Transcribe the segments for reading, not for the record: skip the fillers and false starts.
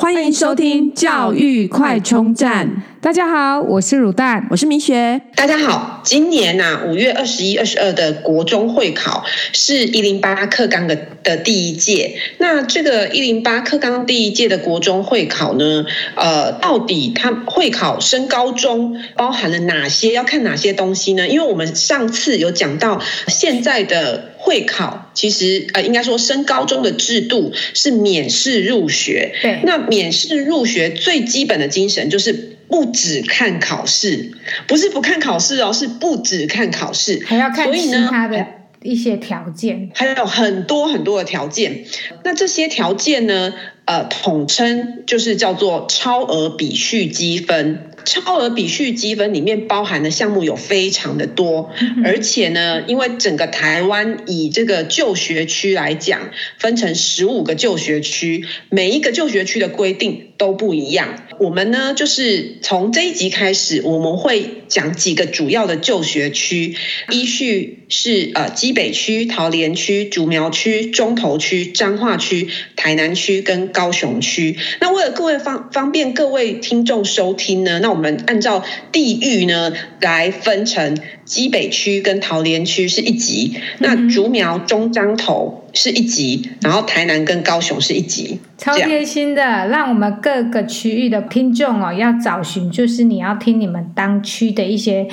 欢迎收听教育快充站。大家好，我是乳蛋，我是明学。大家好，今年5月21、22的国中会考是108课纲 的第一届。那这个108课纲第一届的国中会考呢，到底它会考升高中包含了哪些，要看哪些东西呢？因为我们上次有讲到现在的会考，其实应该说升高中的制度是免试入学。对，那免试入学最基本的精神就是不只看考试，不是不看考试哦，是不只看考试，还要看其他的一些条件，还有很多很多的条件。那这些条件呢，统称就是叫做超额比序积分。超额比序积分里面包含的项目有非常的多，而且呢，因为整个台湾以这个就学区来讲，分成15个就学区，每一个就学区的规定都不一样。我们呢，就是从这一集开始，我们会讲几个主要的就学区，依序是基北区、桃园区、竹苗区、中投区、彰化区、台南区跟高雄区。那为了各位方便各位听众收听呢，那我们按照地域呢来分成，基北区跟桃园区是一级，那竹苗、中彰投是一级，然后台南跟高雄是一级。超贴心的，让我们各个区域的听众哦，要找寻就是你要听你们当区的一些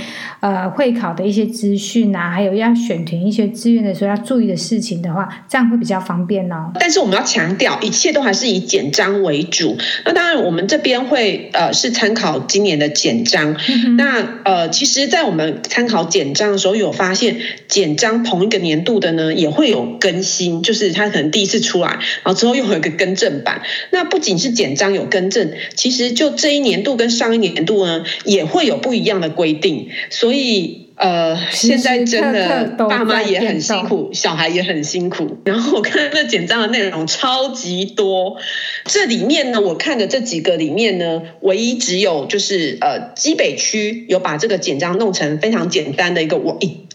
会考的一些资讯啊，还有要选填一些志愿的时候要注意的事情的话，这样会比较方便哦。但是我们要强调，一切都还是以简章为主。那当然，我们这边会是参考今年的简章。那其实，在我们参考简章的时候，有发现简章同一个年度的呢，也会有更新，就是它可能第一次出来，然后之后又有一个更正。那不仅是简章有更正，其实就这一年度跟上一年度呢，也会有不一样的规定。所以现在真的爸妈也很辛苦，小孩也很辛苦。然后我看那简章的内容超级多，这里面呢，我看的这几个里面呢，唯一只有就是基北区有把这个简章弄成非常简单的一个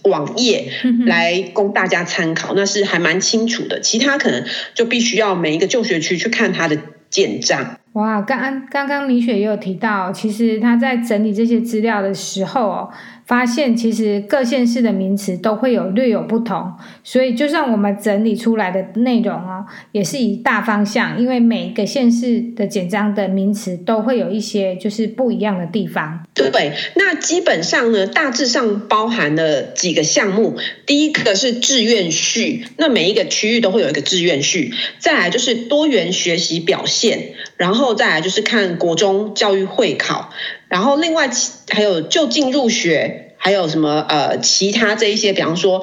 网页来供大家参考，那是还蛮清楚的。其他可能就必须要每一个就学区去看它的简章。哇，刚刚明雪也有提到，其实他在整理这些资料的时候发现其实各县市的名词都会有略有不同，所以就算我们整理出来的内容也是以大方向，因为每一个县市的简章的名词都会有一些就是不一样的地方。对，那基本上呢，大致上包含了几个项目。第一个是志愿序，那每一个区域都会有一个志愿序。再来就是多元学习表现，然后再来就是看国中教育会考，然后另外还有就近入学，还有什么其他这一些，比方说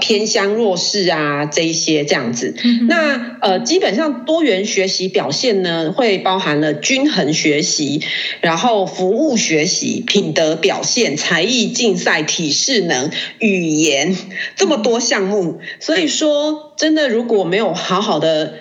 偏乡弱势啊这一些这样子。那基本上多元学习表现呢，会包含了均衡学习，然后服务学习、品德表现、才艺竞赛、体适能、语言，这么多项目。所以说真的如果没有好好的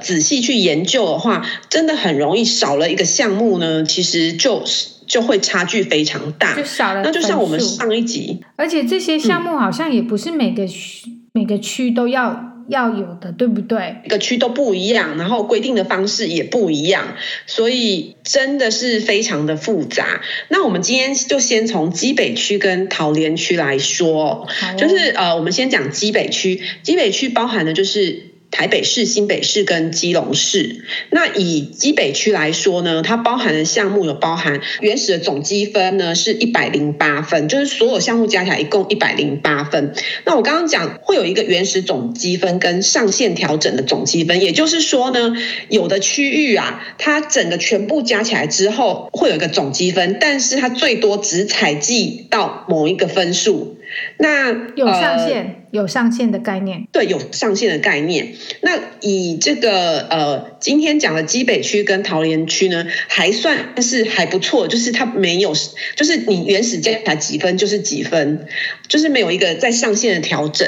仔细去研究的话，真的很容易少了一个项目呢，其实就会差距非常大，就少了。那就像我们上一集，而且这些项目好像也不是每个区都要有的，对不对？每个区都不一样，然后规定的方式也不一样，所以真的是非常的复杂。那我们今天就先从基北区跟桃园区来说，就是我们先讲基北区。基北区包含的就是台北市、新北市跟基隆市。那以基北区来说呢，它包含的项目有包含原始的总积分呢是108分，就是所有项目加起来一共108分。那我刚刚讲会有一个原始总积分跟上限调整的总积分，也就是说呢，有的区域它整个全部加起来之后会有一个总积分，但是它最多只采集到某一个分数。那有上限的概念。对，有上限的概念。那以这个今天讲的基北区跟桃园区呢，还算是还不错，就是它没有，就是你原始加起来几分就是几分，就是没有一个在上限的调整。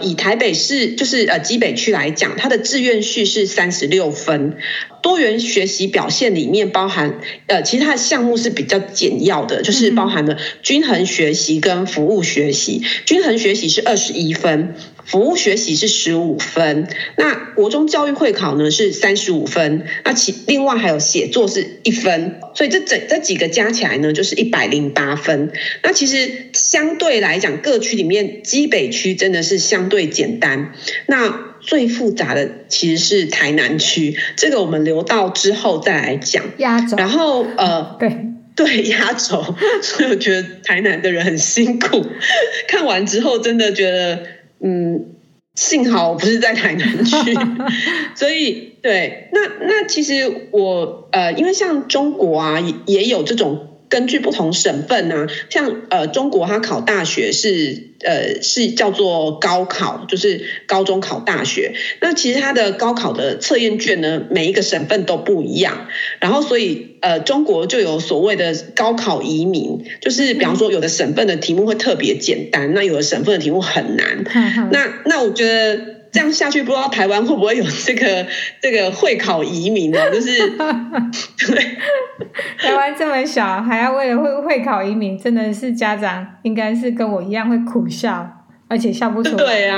以台北市就是基北区来讲，它的志愿序是36分，多元学习表现里面包含其实它的项目是比较简要的，就是包含了均衡学习跟服务学习。均衡学习是21分，服务学习是15分，那国中教育会考呢是35分，那另外还有写作是1分，所以这几个加起来呢就是108分。那其实相对来讲各区里面基北区真的是相对简单，那最复杂的其实是台南区，这个我们留到之后再来讲。压轴，然后对压轴，所以我觉得台南的人很辛苦。看完之后真的觉得，幸好我不是在台南区。所以对，那其实我因为像中国啊也有这种。根据不同省份啊，像中国它考大学是叫做高考，就是高中考大学。那其实它的高考的测验卷呢，每一个省份都不一样。然后所以中国就有所谓的高考移民，就是比方说有的省份的题目会特别简单，那有的省份的题目很难。那我觉得。这样下去不知道台湾会不会有这个会考移民呢、啊？就是台湾这么小还要为了会考移民，真的是家长应该是跟我一样会苦笑，而且笑不出来。对啊，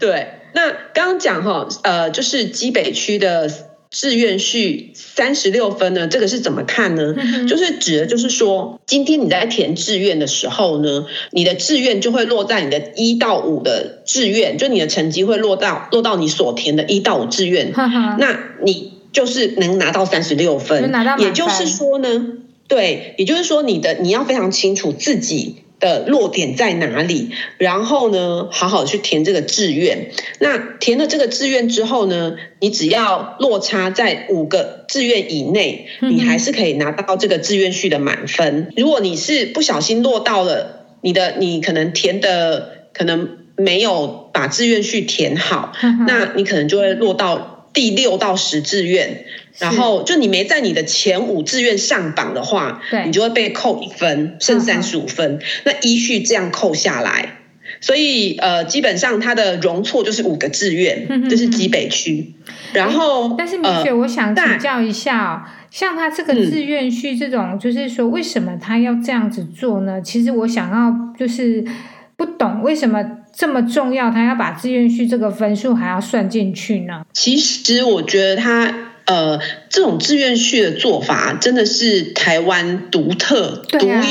对。那刚刚讲哈，就是基北区的志愿序36分呢，这个是怎么看呢？就是指的就是说，今天你在填志愿的时候呢，你的志愿就会落在你的1到5的志愿，就你的成绩会落到你所填的1到5志愿，那你就是能拿到36分，也就是说呢，对，也就是说你要非常清楚自己的落点在哪里，然后呢好好去填这个志愿。那填了这个志愿之后呢，你只要落差在5个志愿以内，你还是可以拿到这个志愿序的满分。如果你是不小心落到了你可能填的可能没有把志愿序填好，那你可能就会落到第6到10志愿，然后就你没在你的前5志愿上榜的话，你就会被扣1分，剩35分，那依序这样扣下来。所以基本上它的容错就是5个志愿，这是基北区。然后，但是米雪，我想请教一下，像他这个志愿序这种，就是说为什么他要这样子做呢？其实我想要就是不懂为什么。这么重要，他要把志愿序这个分数还要算进去呢？其实我觉得他这种志愿序的做法真的是台湾独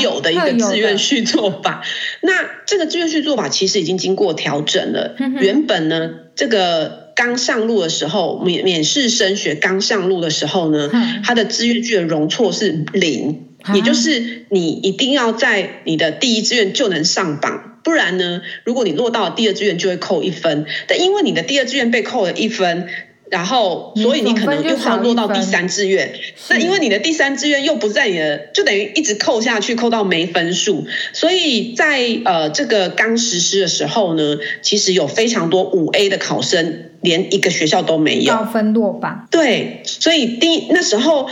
有的一个志愿序做法。那这个志愿序做法其实已经经过调整了。原本呢，这个刚上路的时候，免试升学刚上路的时候呢，他的志愿序的容错是0，也就是你一定要在你的第1志愿就能上榜。不然呢，如果你落到第2志愿就会扣1分，但因为你的第2志愿被扣了1分，然后所以你可能又要落到第3志愿，那因为你的第3志愿又不在你的，就等于一直扣下去，扣到没分数。所以在这个刚实施的时候呢，其实有非常多 5A 的考生连一个学校都没有，高分落榜。对，所以那时候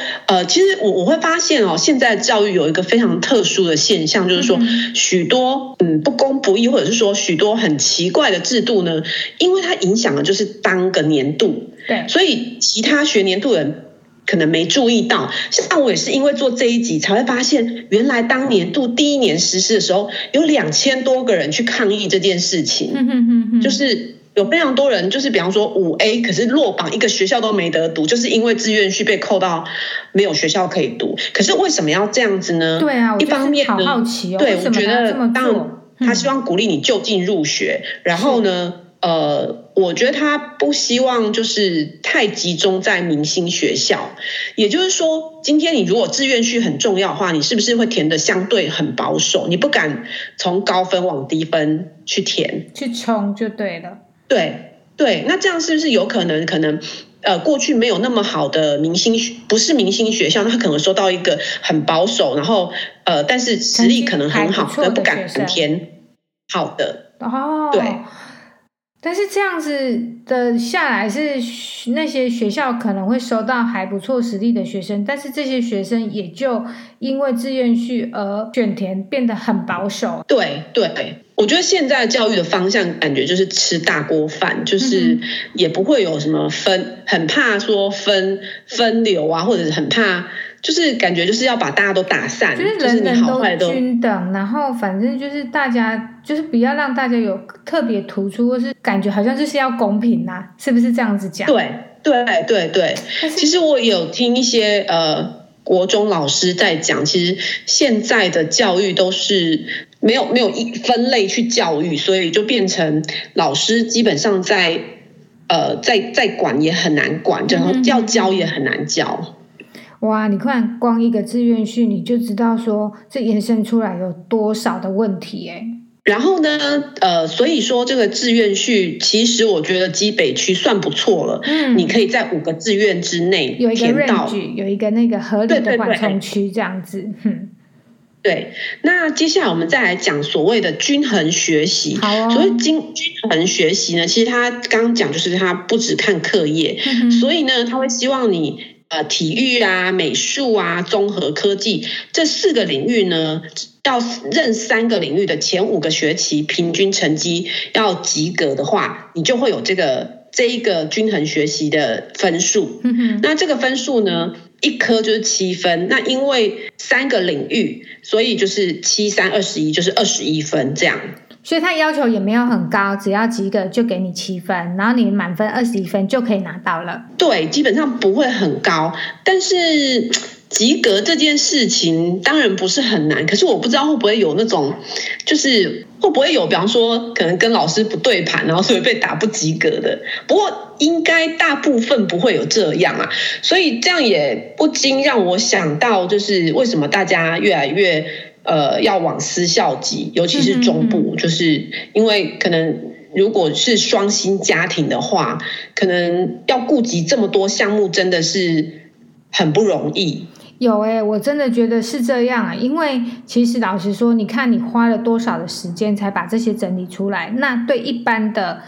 其实我会发现哦，现在教育有一个非常特殊的现象，就是说许多不公不义，或者是说许多很奇怪的制度呢，因为它影响的就是当个年度，对，所以其他学年度的人可能没注意到。像我也是因为做这一集才会发现，原来当年度第1年实施的时候，有2000多个人去抗议这件事情，就是。有非常多人就是比方说 5A 可是落榜一个学校都没得读，就是因为志愿序被扣到没有学校可以读。可是为什么要这样子呢？对啊，一方面呢，好奇哦，对，我觉得当他希望鼓励你就近入学，然后呢我觉得他不希望就是太集中在明星学校，也就是说，今天你如果志愿序很重要的话，你是不是会填的相对很保守？你不敢从高分往低分去填，去冲就对了。对，那这样是不是有可能过去没有那么好的不是明星学校，那他可能收到一个很保守，然后但是实力可能很好，但不敢填好的哦。对，但是这样子的下来是那些学校可能会收到还不错实力的学生，但是这些学生也就因为志愿序而选填变得很保守。对。我觉得现在教育的方向感觉就是吃大锅饭，就是也不会有什么分，很怕说分流啊，或者是很怕就是感觉就是要把大家都打散，就是人人都均等，然后反正就是大家就是不要让大家有特别突出，或是感觉好像就是要公平啊，是不是这样子讲？对，其实我有听一些国中老师在讲，其实现在的教育都是没有一分类去教育，所以就变成老师基本上在管也很难管，然后要教也很难教。哇，你看光一个志愿序你就知道说这延伸出来有多少的问题欸。然后呢所以说这个志愿序其实我觉得基北区算不错了，你可以在5个志愿之内填到有一个那个合理的缓冲区这样子。对，那接下来我们再来讲所谓的均衡学习。所谓均衡学习呢，其实他刚刚讲就是他不只看课业，所以呢他会希望你体育啊、美术啊、综合科技这4个领域呢，要任3个领域的前5个学期平均成绩要及格的话，你就会有这一个均衡学习的分数。那这个分数呢，一科就是7分，那因为3个领域，所以就是7×3=21，就是21分这样。所以他要求也没有很高，只要及格就给你7分，然后你满分21分就可以拿到了。对，基本上不会很高，但是及格这件事情当然不是很难，可是我不知道会不会有那种，就是会不会有比方说可能跟老师不对盘，然后所以被打不及格的，不过应该大部分不会有这样啊。所以这样也不禁让我想到，就是为什么大家越来越要往私校级，尤其是中部，就是因为可能如果是双薪家庭的话，可能要顾及这么多项目真的是很不容易。有欸，我真的觉得是这样啊，因为其实老实说，你看你花了多少的时间才把这些整理出来，那对一般的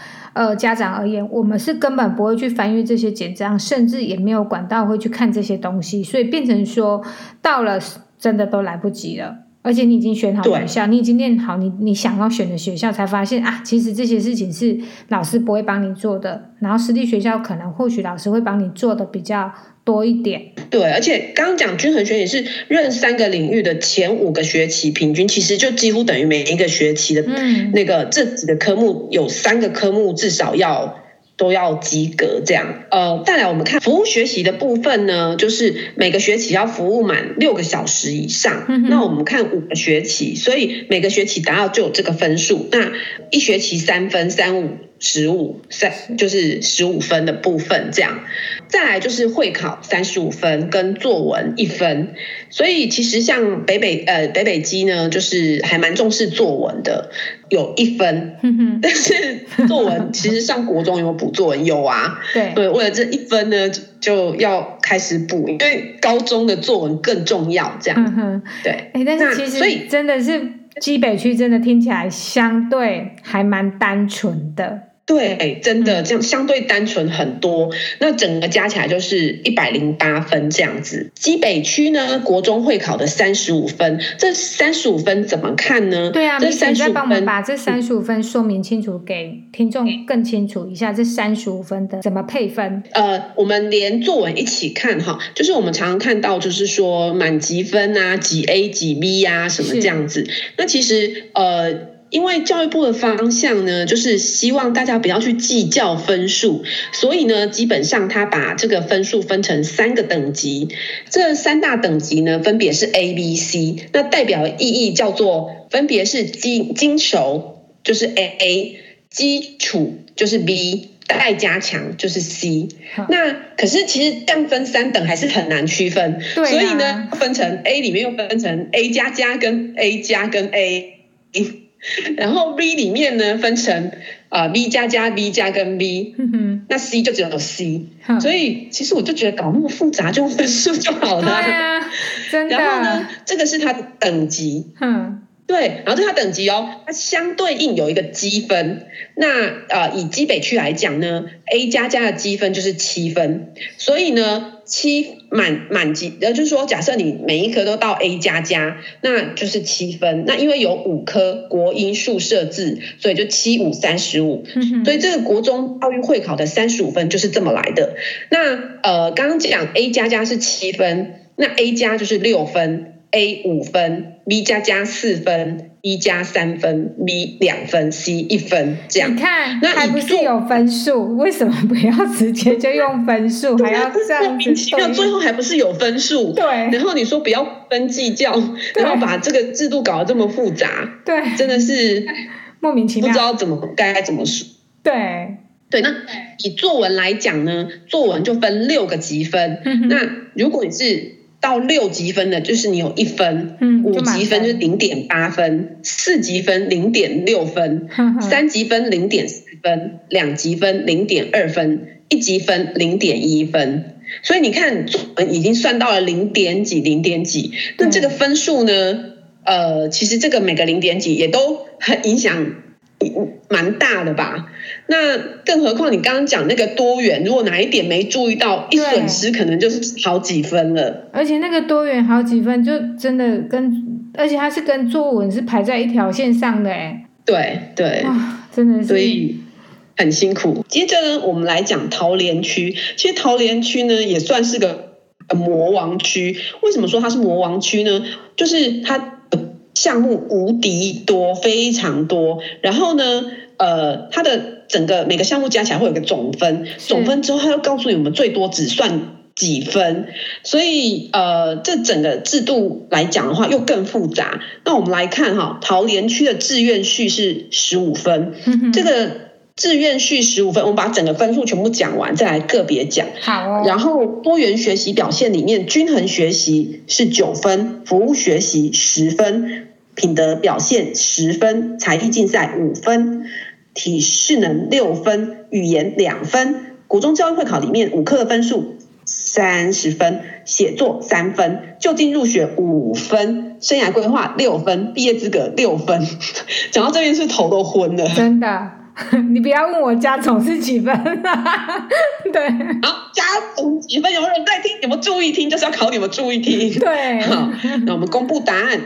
家长而言，我们是根本不会去翻阅这些简章，甚至也没有管道会去看这些东西，所以变成说到了真的都来不及了。而且你已经选好学校，你已经念好你想要选的学校，才发现啊，其实这些事情是老师不会帮你做的，然后私立学校可能或许老师会帮你做的比较多一点。对，而且刚刚讲均衡学习是任3个领域的前5个学期平均，其实就几乎等于每一个学期的那个这几个科目有3个科目至少都要及格这样。再来我们看服务学习的部分呢，就是每个学期要服务满6个小时以上，那我们看5个学期，所以每个学期达到就有这个分数，那一学期3分，35 15就是15分的部分这样。再来就是会考35分跟作文1分，所以其实像北北基呢，就是还蛮重视作文的，有1分，但是作文其实上国中有补作文有啊，对，为了这1分呢就要开始补，因为高中的作文更重要这样。对，但是其实真的是基北区真的听起来相对还蛮单纯的。对，真的这样相对单纯很多，那整个加起来就是108分这样子。基北区呢，国中会考的35分，这35分怎么看呢？对啊，这35分，你再帮我们把这35分说明清楚，给听众更清楚一下，这35分的怎么配分？我们连作文一起看哈，就是我们常常看到就是说满级分啊，几 A 几 B 啊什么这样子。那其实因为教育部的方向呢，就是希望大家不要去计较分数，所以呢基本上他把这个分数分成3个等级，这3大等级呢分别是 ABC， 那代表意义叫做分别是精熟就是 AA， 基础就是 B，待加强就是 C。 那可是其实这样分3等还是很难区分，所以呢分成 A 里面又分成 A++ 跟 A+ 跟 A，然后 B 里面呢分成B++、B+ 跟 B， 那 C 就只有 C， 所以其实我就觉得搞那么复杂就分数就好了。对啊，真的。然后呢这个是它的等级，对，然后这它等级哦，它相对应有一个积分，那以基北区来讲呢，A++ 的积分就是7分，所以呢满级，就是说假设你每一科都到 A 加加，那就是7分，那因为有5科国英数社自，所以就7 5 35，所以这个国中奥运会考的35分就是这么来的。那刚刚讲 A 加加是7分，那 A 加就是6分， A 5分， B 加加4分， E 加3分， B 2分， C 1分，这样。你看，那还不是有分数？为什么不要直接就用分数，还要这样子？最后还不是有分数？对。然后你说不要分计较，然后把这个制度搞得这么复杂，对，真的是莫名其妙，不知道怎么该怎么说。对。对，那以作文来讲呢，作文就分6个级分。那如果你是到6级分的，就是你有1分；5级分就是0.8分；4级分0.6分；3级分0.4分；2级分0.2分；1级分0.1分。所以你看，作文已经算到了0点几。那这个分数呢？其实这个每个0点几也都很影响。蛮大的吧，那更何况你刚刚讲那个多元，如果哪一点没注意到，一损失可能就是好几分了。而且那个多元好几分就真的跟，而且它是跟作文是排在一条线上的耶。对，真的是，所以很辛苦。接着呢，我们来讲桃园区。其实桃园区呢也算是个魔王区。为什么说它是魔王区呢？就是它项目无敌多，非常多。然后呢，它的整个每个项目加起来会有个总分，总分之后它又告诉你我们最多只算几分。所以这整个制度来讲的话又更复杂。那我们来看哈，桃园区的志愿序是15分，这个志愿序15分，我们把整个分数全部讲完，再来个别讲。好哦。然后多元学习表现里面，均衡学习是9分，服务学习10分。品德表现10分，才艺竞赛5分，体适能6分，语言2分。国中教育会考里面5科的分数30分，写作3分，就近入学5分，生涯规划6分，毕业资格6分。讲到这边是头都昏了，真的。你不要问我家总是几分啊？对，好，家总几分？有人在听？你们注意听，就是要考你们注意听。对，好，那我们公布答案。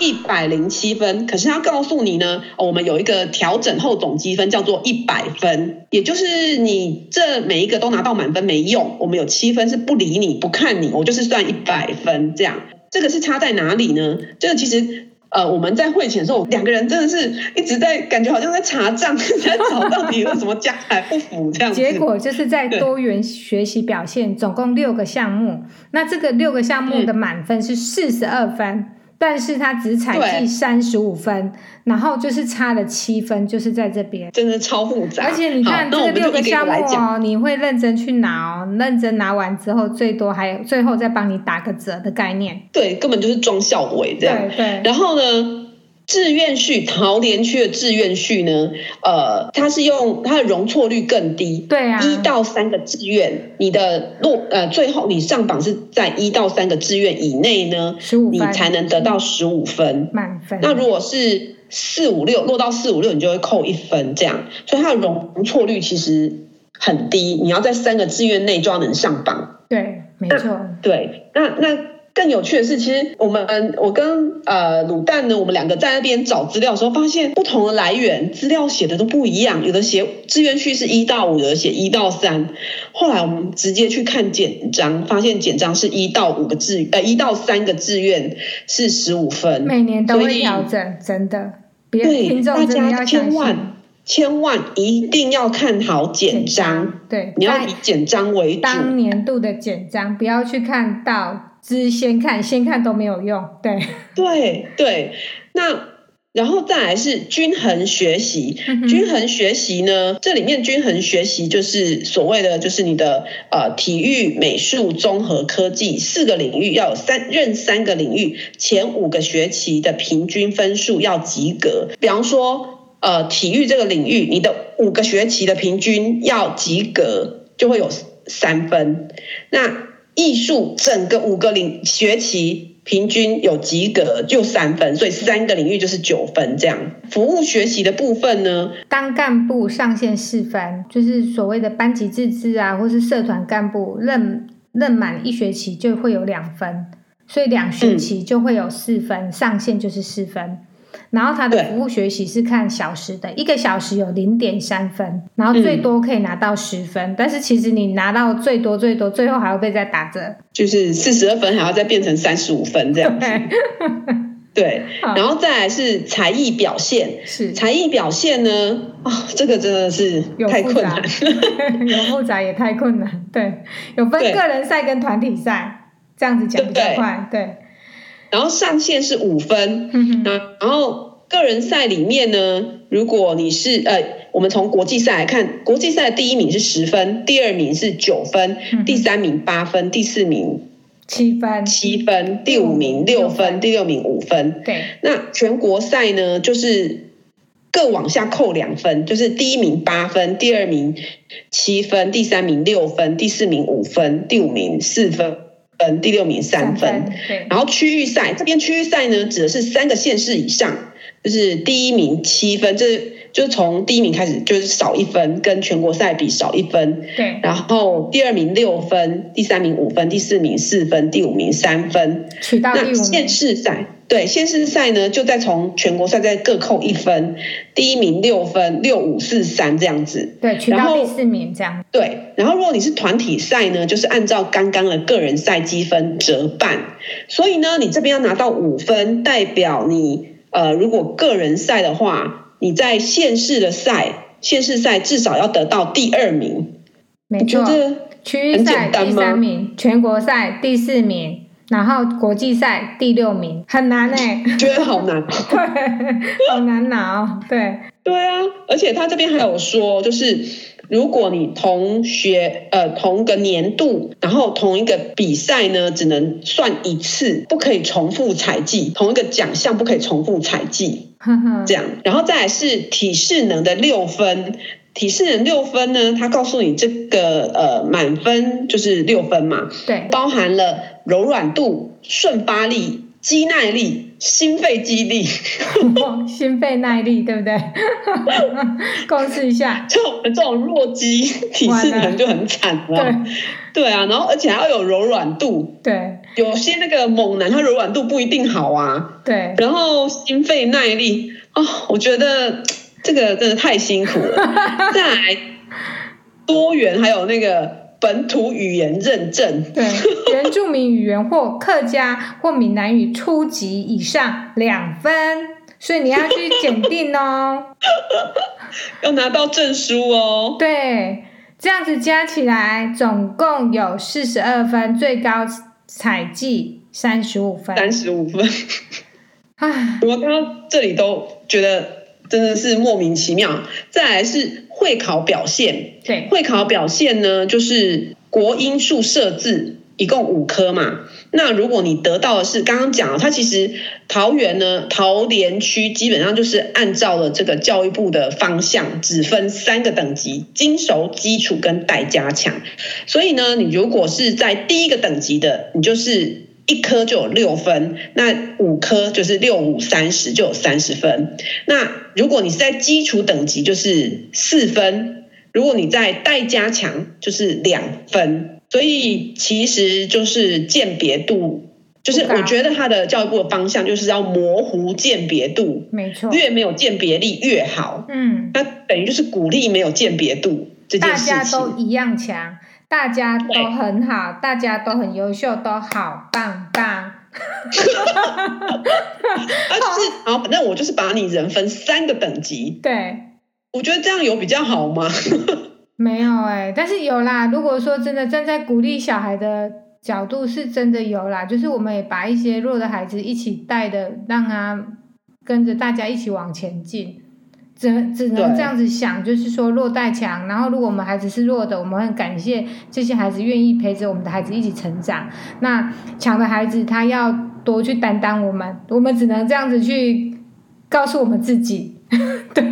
107分，可是他告诉你呢，我们有一个调整后总积分叫做100分，也就是你这每一个都拿到满分没用，我们有7分是不理你不看你，我就是算100分这样。这个是差在哪里呢？这个其实我们在会前的时候，两个人真的是一直在感觉好像在查账，在找到底有什么加起来不符这样子。结果就是在多元学习表现，总共6个项目，那这个6个项目的满分是42分。但是他只采计35分，然后就是差了7分，就是在这边真的超复杂。而且你看这个6个项目哦，你会认真去拿哦，认真拿完之后最多还有最后再帮你打个折的概念。对，根本就是装校委这样。对。然后呢，志愿序，桃园区的志愿序呢，它是用它的容错率更低，对啊，1到3个志愿，你的最后你上榜是在1到3个志愿以内呢，你才能得到15分满分。那如果是4、5、6落到4、5、6，你就会扣1分这样，所以它的容错率其实很低，你要在3个志愿内就要能上榜。对，没错。对，那。更有趣的是，其实我跟卤蛋呢，我们两个在那边找资料的时候，发现不同的来源资料写的都不一样，有的写志愿序是1到5，有的写1到3。后来我们直接去看简章，发现简章是1到3个志愿是15分，每年都会调整，真的。别听众真的要相信，大家千万一定要看好简章，对，你要以简章为主，当年度的简章，不要去看到。先看都没有用，对。那然后再来是均衡学习，均衡学习呢，这里面均衡学习就是所谓的就是你的体育、美术、综合、科技4个领域要有3个领域前5个学期的平均分数要及格。比方说体育这个领域，你的5个学期的平均要及格，就会有3分。那艺术整个5个学期平均有及格就3分，所以3个领域就是9分这样。服务学习的部分呢，当干部上线示范，就是所谓的班级自治啊，或是社团干部任满1学期就会有2分，所以2学期就会有4分，上限就是4分。然后他的服务学习是看小时的，1个小时有 0.3 分，然后最多可以拿到10分、但是其实你拿到最多最后还会被再打折，就是42分还要再变成35分这样子。对，然后再来是才艺表现。是才艺表现呢，这个真的是太困难了，有复杂也太困难。对，有分个人赛跟团体赛，这样子讲比较快。 对，然后上限是5分、然后个人赛里面呢，如果你是我们从国际赛来看，国际赛第1名是10分，第2名是9分、第3名8分，第4名7分，第5名6分，第6名5分。对，那全国赛呢，就是各往下扣2分，就是第1名8分，第2名7分，第3名6分，第4名5分，第5名4分，第6名3分。然后区域赛这边，区域赛呢指的是3个县市以上，就是第1名7分，就是从第1名开始就是少1分，跟全国赛比少1分。对，然后第2名6分，第3名5分，第4名4分，第5名3分，取到第5名。那县市赛，对，县市赛呢就再从全国赛再各扣1分，第1名6分，6、5、4、3这样子。对，取到第4名这样。对，然后如果你是团体赛呢，就是按照刚刚的个人赛积分折半，所以呢你这边要拿到5分，代表你如果个人赛的话，你在县市赛至少要得到第2名，没错。区域赛第3名，全国赛第4名，然后国际赛第6名，很难欸，觉得好难。对，好难拿。对啊，而且他这边还有说，就是如果你同个年度，然后同一个比赛呢，只能算1次，不可以重复采集，同一个奖项不可以重复采集，这样。然后再来是体适能的6分，体适能6分呢，他告诉你这个满分就是6分嘛，对，包含了柔软度、瞬发力、肌耐力、心肺肌力。心肺耐力，对不对？公示一下，就我们这种弱鸡体适能就很惨了。对啊，然后而且还要有柔软度。对，有些那个猛男他柔软度不一定好啊。对，然后心肺耐力我觉得这个真的太辛苦了。再来多元，还有那个本土语言认证，对，原住民语言或客家或闽南语初级以上2分，所以你要去检定哦，要拿到证书哦。对，这样子加起来总共有42分，最高采集35分。我刚刚这里都觉得真的是莫名其妙。再来是会考表现。对，会考表现呢，就是国英数社自一共5科嘛。那如果你得到的是刚刚讲了，它其实桃园区基本上就是按照了这个教育部的方向，只分3个等级：精熟、基础跟待加强。所以呢，你如果是在第1个等级的，你就是1科就有6分，那5科就是6×5=30，就有30分。那如果你是在基础等级就是4分，如果你在待加强就是2分，所以其实就是鉴别度，就是我觉得他的教育部的方向就是要模糊鉴别度，没错，越没有鉴别力越好。那等于就是鼓励没有鉴别度这件事情，大家都一样强，大家都很好，大家都很优秀，都好棒棒。好，反正我就是把你人分3个等级。对，我觉得这样有比较好吗？没有但是有啦。如果说真的站在鼓励小孩的角度，是真的有啦，就是我们也把一些弱的孩子一起带的，让他跟着大家一起往前进。只能这样子想，就是说弱带强。然后如果我们孩子是弱的，我们很感谢这些孩子愿意陪着我们的孩子一起成长。那强的孩子他要多去担当我们只能这样子去告诉我们自己。对，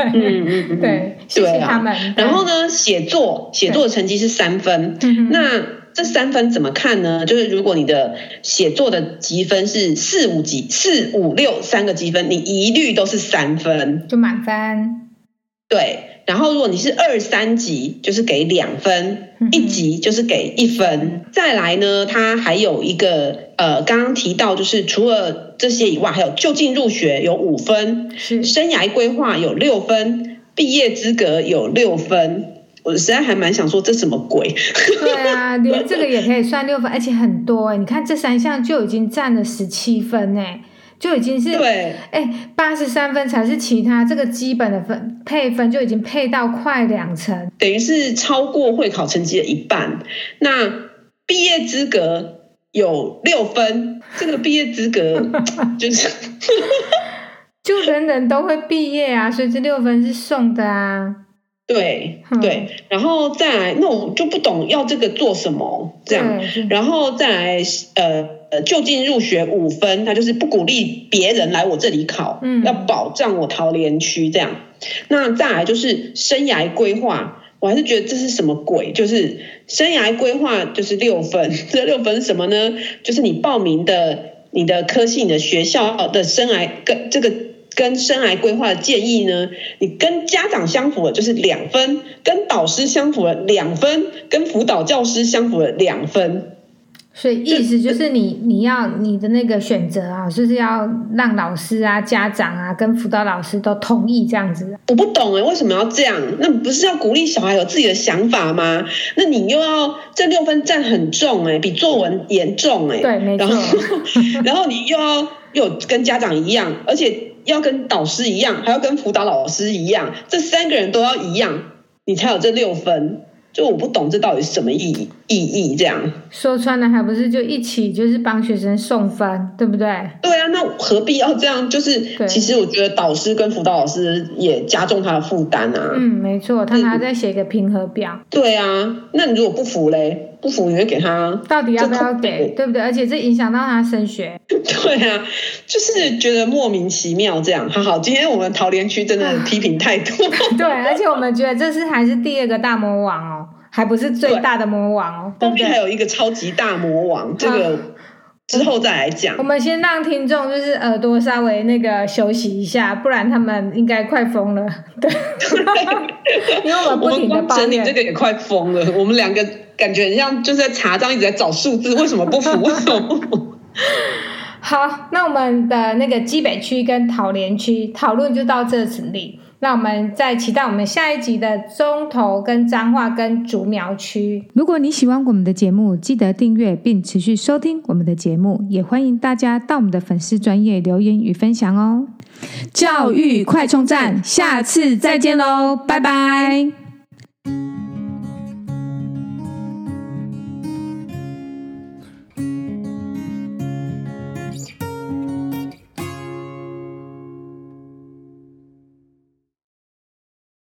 对，谢谢他们。然后呢，写作的成绩是3分。那这三分怎么看呢？就是如果你的写作的积分是4、5、6三个积分，你一律都是3分，就满分。对，然后如果你是2、3级，就是给2分，1级就是给1分。再来呢，它还有一个刚刚提到，就是除了这些以外，还有就近入学有5分，生涯规划有6分，毕业资格有6分。我实在还蛮想说这什么鬼。对啊，连这个也可以算6分，而且很多你看这3项就已经占了17分，就已经是对83分才是其他这个基本的分配分，就已经配到快2成，等于是超过会考成绩的1半。那毕业资格有6分，这个毕业资格就是就人人都会毕业啊，所以这6分是送的啊。对对，然后再来，那我就不懂要这个做什么这样。然后再来就近入学5分，他就是不鼓励别人来我这里考，要保障我桃园区这样。那再来就是生涯规划，我还是觉得这是什么鬼，就是生涯规划就是6分，这6分是什么呢？就是你报名的你的科系、你的学校的生涯跟这个。跟生涯规划的建议呢，你跟家长相符的就是2分，跟导师相符的2分，跟辅导教师相符的2分。所以意思就是你要你的那个选择啊，就是要让老师啊、家长啊跟辅导老师都同意这样子。我不懂为什么要这样？那不是要鼓励小孩有自己的想法吗？那你又要这6分占很重比作文严重对，没错。然后你又跟家长一样，而且要跟导师一样，还要跟辅导老师一样，这3个人都要一样，你才有这6分。就我不懂这到底是什么意义这样。说穿了还不是就一起就是帮学生送分，对不对？对啊，那何必要这样？就是其实我觉得导师跟辅导老师也加重他的负担啊。没错，他还在写一个评核表。对啊，那你如果不服嘞？不服你会给他？到底要不要给？对不对？而且这影响到他升学。对啊，就是觉得莫名其妙这样。好，今天我们桃园区真的批评太多。对，而且我们觉得这是还是第2个大魔王还不是最大的魔王后面还有一个超级大魔王，这个之后再来讲。我们先让听众就是耳朵稍微那个休息一下，不然他们应该快疯了。对，因为我们不停的抱怨，我们光整理这个也快疯了。我们2个感觉很像就是在查账，一直在找数字，为什么不服？为什么不服？好，那我们的那个基北区跟桃园区讨论就到这里。那我们再期待我们下一集的中投跟彰化跟竹苗区。如果你喜欢我们的节目，记得订阅并持续收听我们的节目，也欢迎大家到我们的粉丝专页留言与分享哦。教育快充站，下次再见喽，拜拜。